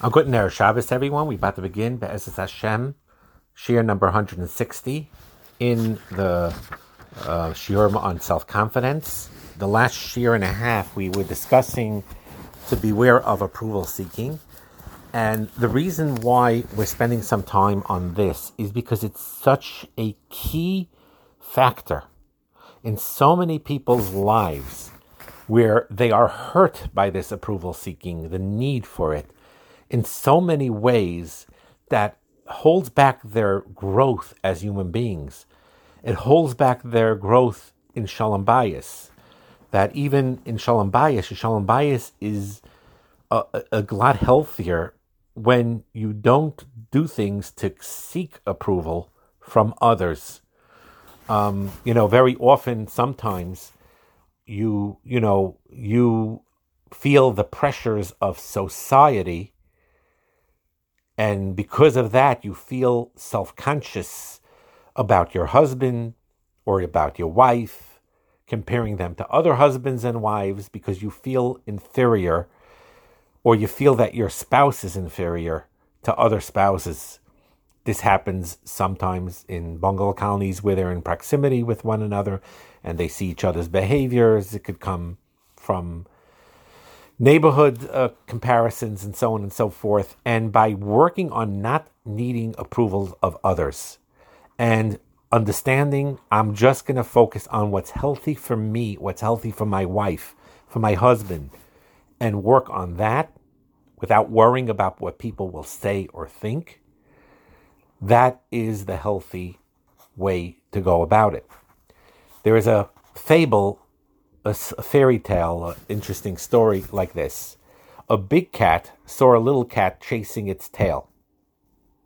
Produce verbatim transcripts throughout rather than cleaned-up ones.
A good Ner Shabbos to everyone. We're about to begin Be'ezes HaShem, Shiur number one hundred sixty, in the uh, Shiurim on Self-Confidence. The last Shiur and a half, we were discussing to beware of approval seeking. And the reason why we're spending some time on this is because it's such a key factor in so many people's lives where they are hurt by this approval seeking, the need for it, in so many ways that holds back their growth as human beings. It holds back their growth in sholom bayis. That even in sholom bayis, sholom bayis is a, a, a lot healthier when you don't do things to seek approval from others. Um, you know, very often, sometimes, you you know, you feel the pressures of society, and because of that, you feel self-conscious about your husband or about your wife, comparing them to other husbands and wives because you feel inferior, or you feel that your spouse is inferior to other spouses. This happens sometimes in bungalow colonies where they're in proximity with one another and they see each other's behaviors. It could come from neighborhood uh, comparisons and so on and so forth, and by working on not needing approval of others and understanding I'm just going to focus on what's healthy for me, what's healthy for my wife, for my husband, and work on that without worrying about what people will say or think, that is the healthy way to go about it. There is a fable, a fairy tale, an interesting story like this. A big cat saw a little cat chasing its tail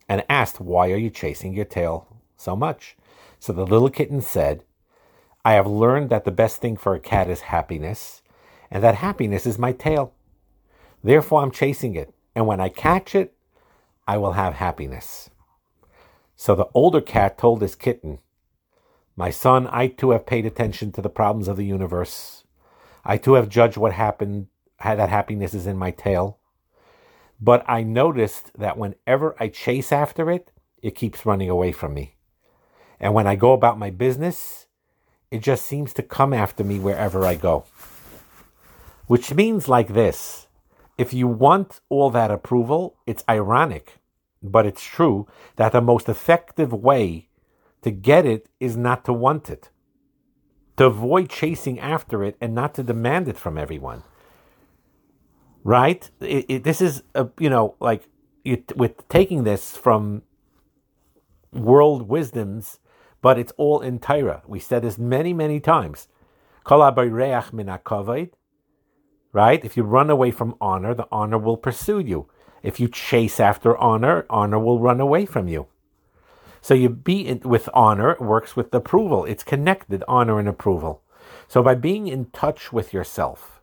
and asked, "Why are you chasing your tail so much?" So the little kitten said, "I have learned that the best thing for a cat is happiness, and that happiness is my tail. Therefore, I'm chasing it, and when I catch it, I will have happiness." So the older cat told his kitten, "My son, I too have paid attention to the problems of the universe. I too have judged what happened, how that happiness is in my tail. But I noticed that whenever I chase after it, it keeps running away from me. And when I go about my business, it just seems to come after me wherever I go." Which means like this: if you want all that approval, it's ironic, but it's true, that the most effective way to get it is not to want it, to avoid chasing after it, and not to demand it from everyone. Right? It, it, this is, a, you know, like it, with taking this from world wisdoms, but it's all in Torah. We said this many, many times. Kol haboreach min hakavod. Right? If you run away from honor, the honor will pursue you. If you chase after honor, honor will run away from you. So you be in, with honor works with approval. It's connected, honor and approval. So by being in touch with yourself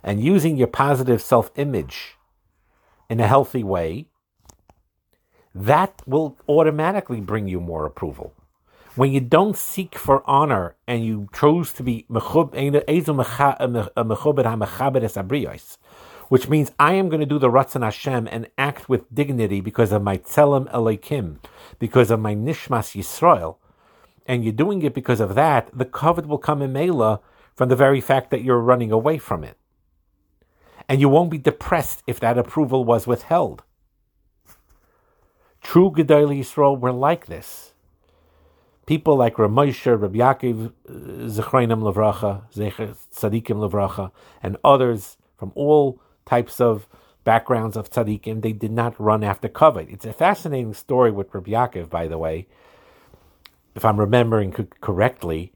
and using your positive self-image in a healthy way, that will automatically bring you more approval. When you don't seek for honor and you choose to be mechubed, which means I am going to do the Ratzon Hashem and act with dignity because of my Tzelem Elokim, because of my Nishmas Yisrael, and you're doing it because of that, the kavod will come in meila from the very fact that you're running away from it. And you won't be depressed if that approval was withheld. True Gedalei Yisrael were like this. People like Rav Moshe Sherer, Rabbi Yaakov, Zechronam Livracha, Zecher Tzadikim Livracha, and others from all types of backgrounds of tzaddikim, they did not run after kavod. It's a fascinating story with Reb Yaakov, by the way, if I'm remembering co- correctly,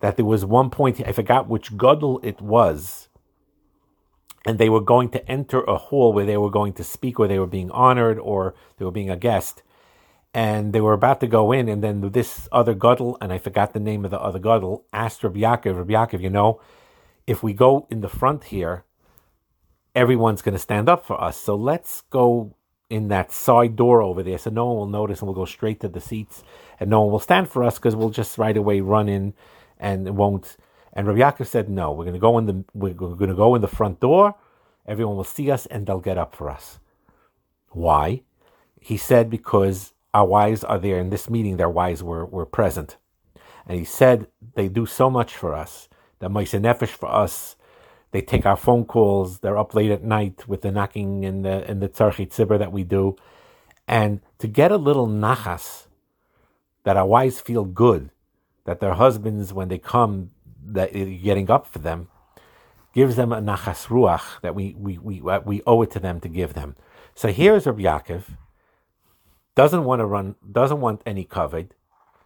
that there was one point, I forgot which guttle it was, and they were going to enter a hall where they were going to speak, where they were being honored, or they were being a guest, and they were about to go in, and then this other guttle, and I forgot the name of the other guttle, asked Reb Yaakov, Reb Yaakov, you know, if we go in the front here, everyone's going to stand up for us. So let's go in that side door over there so no one will notice, and we'll go straight to the seats and no one will stand for us because we'll just right away run in and it won't. And Rav Yaakov said, no, we're going to go in the we're going to go in the front door. Everyone will see us and they'll get up for us. Why? He said, because our wives are there. In this meeting, their wives were, were present. And he said, they do so much for us. They're Mesiras Nefesh for us. They take our phone calls. They're up late at night with the knocking and the and the tzarchi tzibber that we do. And to get a little nachas, that our wives feel good, that their husbands, when they come, that you're getting up for them, gives them a nachas ruach that we we we we owe it to them to give them. So here is Rabbi Yaakov. Doesn't want to run. Doesn't want any kavod.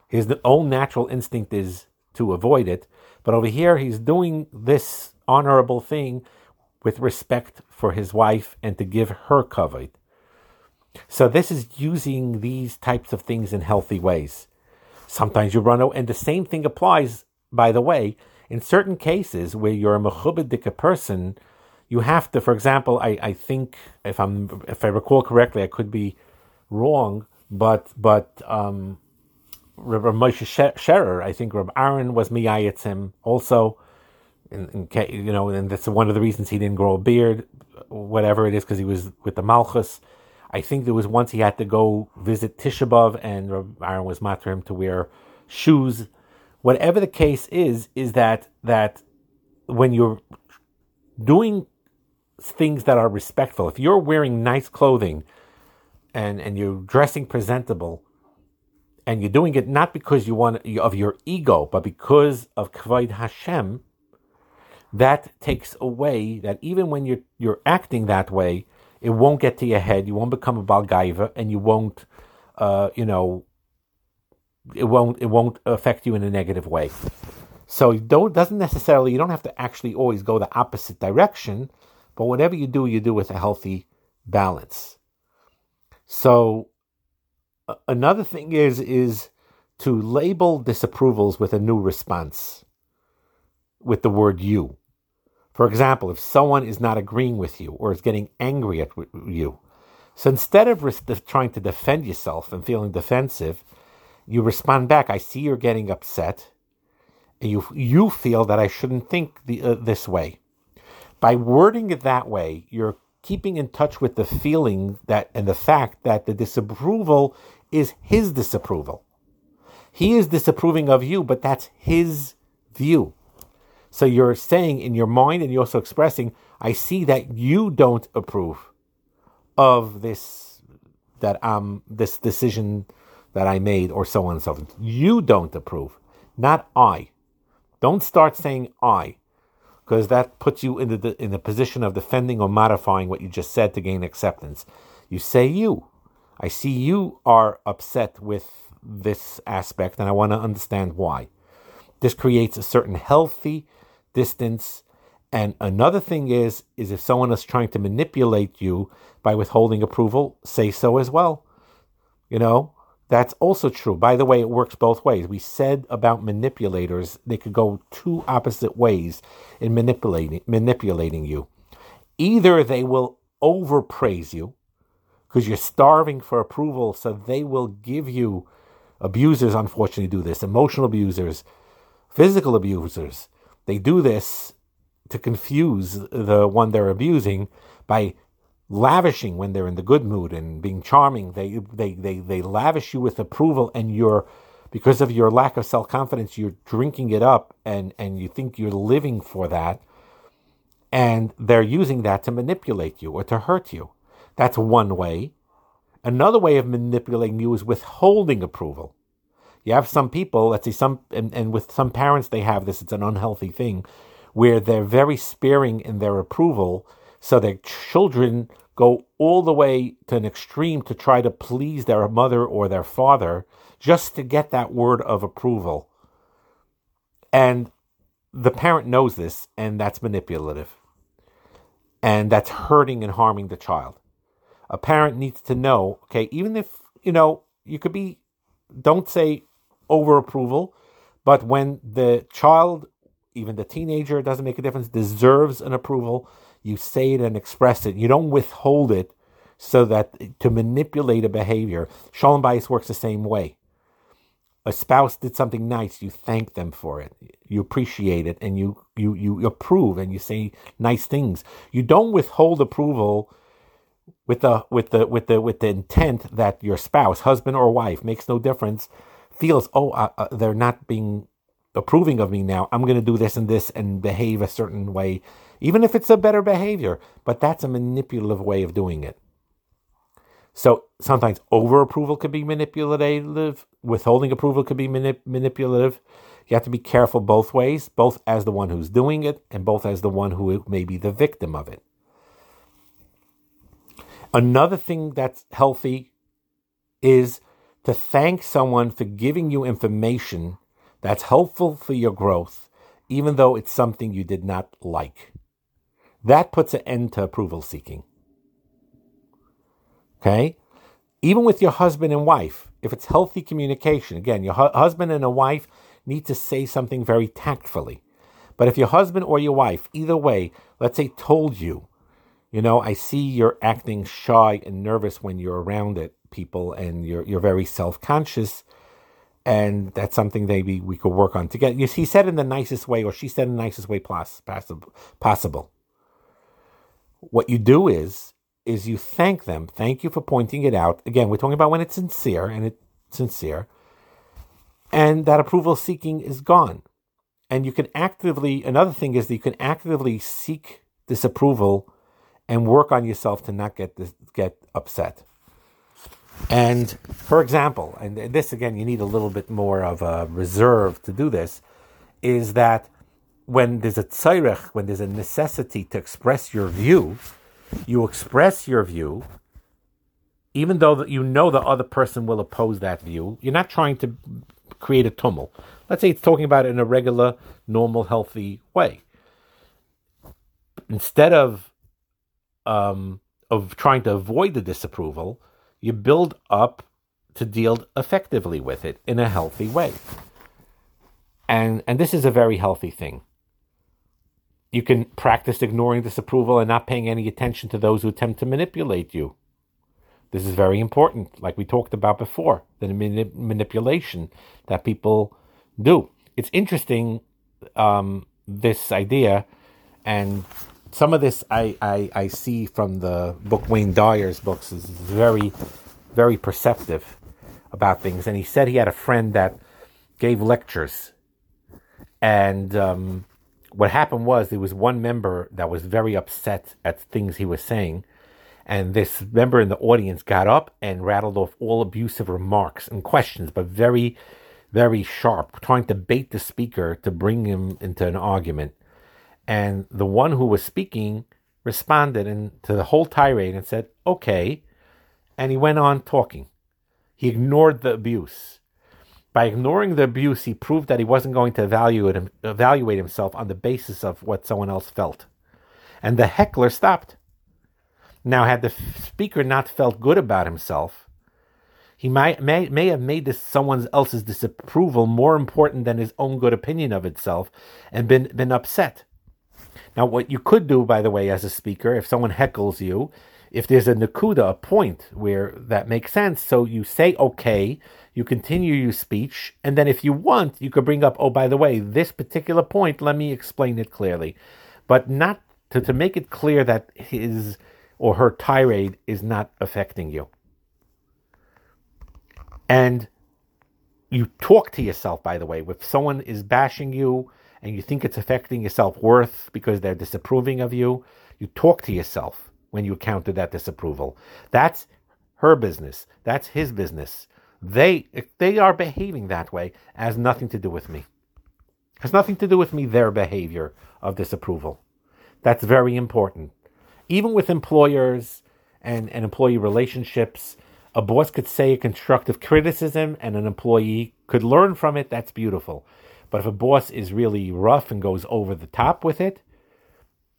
His own natural instinct is to avoid it. But over here, he's doing this honorable thing with respect for his wife and to give her kavod. So this is using these types of things in healthy ways. Sometimes you run out, and the same thing applies, by the way, in certain cases where you're a mechubedik, a person, you have to, for example, I, I think, if I'm if I recall correctly, I could be wrong, but but um, Rav Moshe Sherer, I think Rav Aaron was miyayitzim also, in, in case, you know, and that's one of the reasons he didn't grow a beard, whatever it is, because he was with the Malchus. I think there was once he had to go visit Tisha B'Av, and Rav Aaron was matter him to wear shoes. Whatever the case is, is that that when you're doing things that are respectful, if you're wearing nice clothing and, and you're dressing presentable, and you're doing it not because you want of your ego, but because of Kavod Hashem, that takes away that even when you're you're acting that way, it won't get to your head. You won't become a Balgaiva, and you won't, uh, you know, it won't it won't affect you in a negative way. So you don't doesn't necessarily you don't have to actually always go the opposite direction, but whatever you do, you do with a healthy balance. So uh, another thing is is to label disapprovals with a new response, with the word "you." For example, if someone is not agreeing with you or is getting angry at you, so instead of re- trying to defend yourself and feeling defensive, you respond back, I see you're getting upset, and you you feel that I shouldn't think the, uh, this way. By wording it that way, you're keeping in touch with the feeling that and the fact that the disapproval is his disapproval. He is disapproving of you, but that's his view. So you're saying in your mind, and you're also expressing, I see that you don't approve of this, that um, this decision that I made, or so on and so forth. You don't approve, not I. Don't start saying I, because that puts you in the in the position of defending or modifying what you just said to gain acceptance. You say you. I see you are upset with this aspect, and I want to understand why. This creates a certain healthy distance. And another thing is, is if someone is trying to manipulate you by withholding approval, say so as well. You know, that's also true. By the way, it works both ways. We said about manipulators, they could go two opposite ways in manipulating manipulating you. Either they will overpraise you because you're starving for approval, so they will give you, abusers unfortunately do this, emotional abusers, physical abusers, they do this to confuse the one they're abusing by lavishing when they're in the good mood and being charming. They they they they lavish you with approval, and you're, because of your lack of self-confidence, you're drinking it up, and, and you think you're living for that. And they're using that to manipulate you or to hurt you. That's one way. Another way of manipulating you is withholding approval. You have some people, let's say some, and, and with some parents they have this, it's an unhealthy thing, where they're very sparing in their approval, so their children go all the way to an extreme to try to please their mother or their father just to get that word of approval. And the parent knows this, and that's manipulative. And that's hurting and harming the child. A parent needs to know, okay, even if, you know, you could be, don't say over approval, but when the child, even the teenager, it doesn't make a difference, deserves an approval, you say it and express it. You don't withhold it so that to manipulate a behavior. Sholom bayis works the same way. A spouse did something nice, you thank them for it. You appreciate it, and you you you approve, and you say nice things. You don't withhold approval with the with the with the with the intent that your spouse, husband or wife, makes no difference, feels oh uh, uh, they're not being approving of me now. I'm going to do this and this and behave a certain way, even if it's a better behavior. But that's a manipulative way of doing it. So sometimes over-approval could be manipulative. Withholding approval could be manip- manipulative. You have to be careful both ways, both as the one who's doing it and both as the one who may be the victim of it. Another thing that's healthy is to thank someone for giving you information that's helpful for your growth, even though it's something you did not like. That puts an end to approval seeking. Okay? Even with your husband and wife, if it's healthy communication, again, your hu- husband and a wife need to say something very tactfully. But if your husband or your wife, either way, let's say told you, you know, I see you're acting shy and nervous when you're around it, people, and you're you're very self-conscious, and that's something maybe we could work on together. He said in the nicest way, or she said in the nicest way possible. What you do is, is you thank them. Thank you for pointing it out. Again, we're talking about when it's sincere, and it's sincere. And that approval seeking is gone. And you can actively, another thing is that you can actively seek disapproval and work on yourself to not get this, get upset. And for example, and this again, you need a little bit more of a reserve to do this, is that when there's a tzayrech, when there's a necessity to express your view, you express your view, even though you know the other person will oppose that view. You're not trying to create a tummel. Let's say it's talking about it in a regular, normal, healthy way. Instead of um, of trying to avoid the disapproval, you build up to deal effectively with it in a healthy way. And and this is a very healthy thing. You can practice ignoring disapproval and not paying any attention to those who attempt to manipulate you. This is very important, like we talked about before, the manip- manipulation that people do. It's interesting, um, this idea, and some of this I, I, I see from the book, Wayne Dyer's books, is very, very perceptive about things. And he said he had a friend that gave lectures. And um, what happened was there was one member that was very upset at things he was saying. And this member in the audience got up and rattled off all abusive remarks and questions, but very, very sharp, trying to bait the speaker to bring him into an argument. And the one who was speaking responded and to the whole tirade and said, okay. And he went on talking. He ignored the abuse. By ignoring the abuse, he proved that he wasn't going to evaluate, evaluate himself on the basis of what someone else felt. And the heckler stopped. Now, had the speaker not felt good about himself, he might, may, may have made this someone else's disapproval more important than his own good opinion of itself and been, been upset. Now, what you could do, by the way, as a speaker, if someone heckles you, if there's a nakuda, a point where that makes sense, so you say, okay, you continue your speech, and then if you want, you could bring up, oh, by the way, this particular point, let me explain it clearly. But not to, to make it clear that his or her tirade is not affecting you. And you talk to yourself, by the way, if someone is bashing you, and you think it's affecting your self-worth because they're disapproving of you, you talk to yourself when you counter that disapproval. That's her business. That's his business. They they are behaving that way. It has nothing to do with me. It has nothing to do with me, their behavior of disapproval. That's very important. Even with employers and, and employee relationships, a boss could say a constructive criticism and an employee could learn from it. That's beautiful. But if a boss is really rough and goes over the top with it,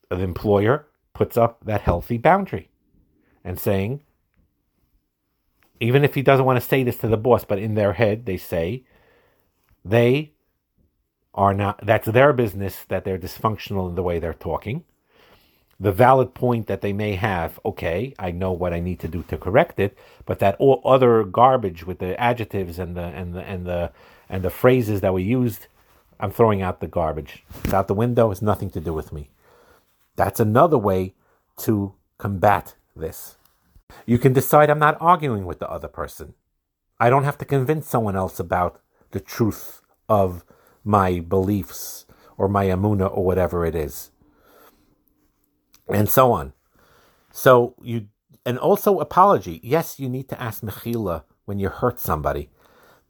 the employer puts up that healthy boundary and saying, even if he doesn't want to say this to the boss, but in their head they say, they are not, that's their business that they're dysfunctional in the way they're talking. The valid point that they may have, okay, I know what I need to do to correct it, but that all other garbage with the adjectives and the and the and the and the phrases that were used, I'm throwing out the garbage. It's out the window. It's nothing to do with me. That's another way to combat this. You can decide I'm not arguing with the other person. I don't have to convince someone else about the truth of my beliefs or my amuna or whatever it is. And so on. So you, and also apology. Yes, you need to ask mechila when you hurt somebody.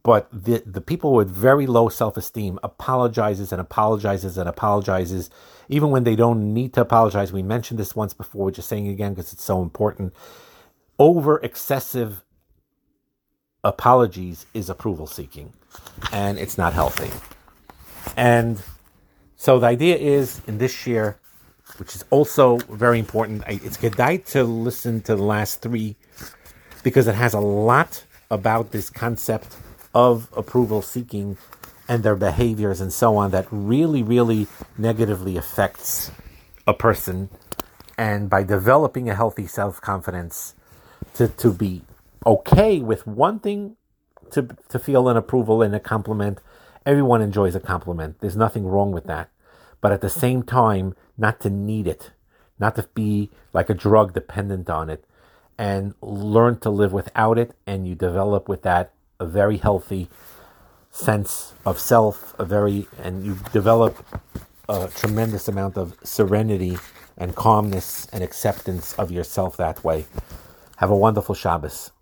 But the, the people with very low self-esteem apologizes and apologizes and apologizes, even when they don't need to apologize. We mentioned this once before, we're just saying it again because it's so important. Over-excessive apologies is approval-seeking, and it's not healthy. And so the idea is, in this year, which is also very important, it's kedai to listen to the last three, because it has a lot about this concept of approval seeking and their behaviors and so on that really, really negatively affects a person. And by developing a healthy self-confidence to, to be okay with one thing, to to feel an approval and a compliment. Everyone enjoys a compliment. There's nothing wrong with that. But at the same time, not to need it, not to be like a drug dependent on it, and learn to live without it, and you develop with that a very healthy sense of self, a very, and you develop a tremendous amount of serenity and calmness and acceptance of yourself that way. Have a wonderful Shabbos.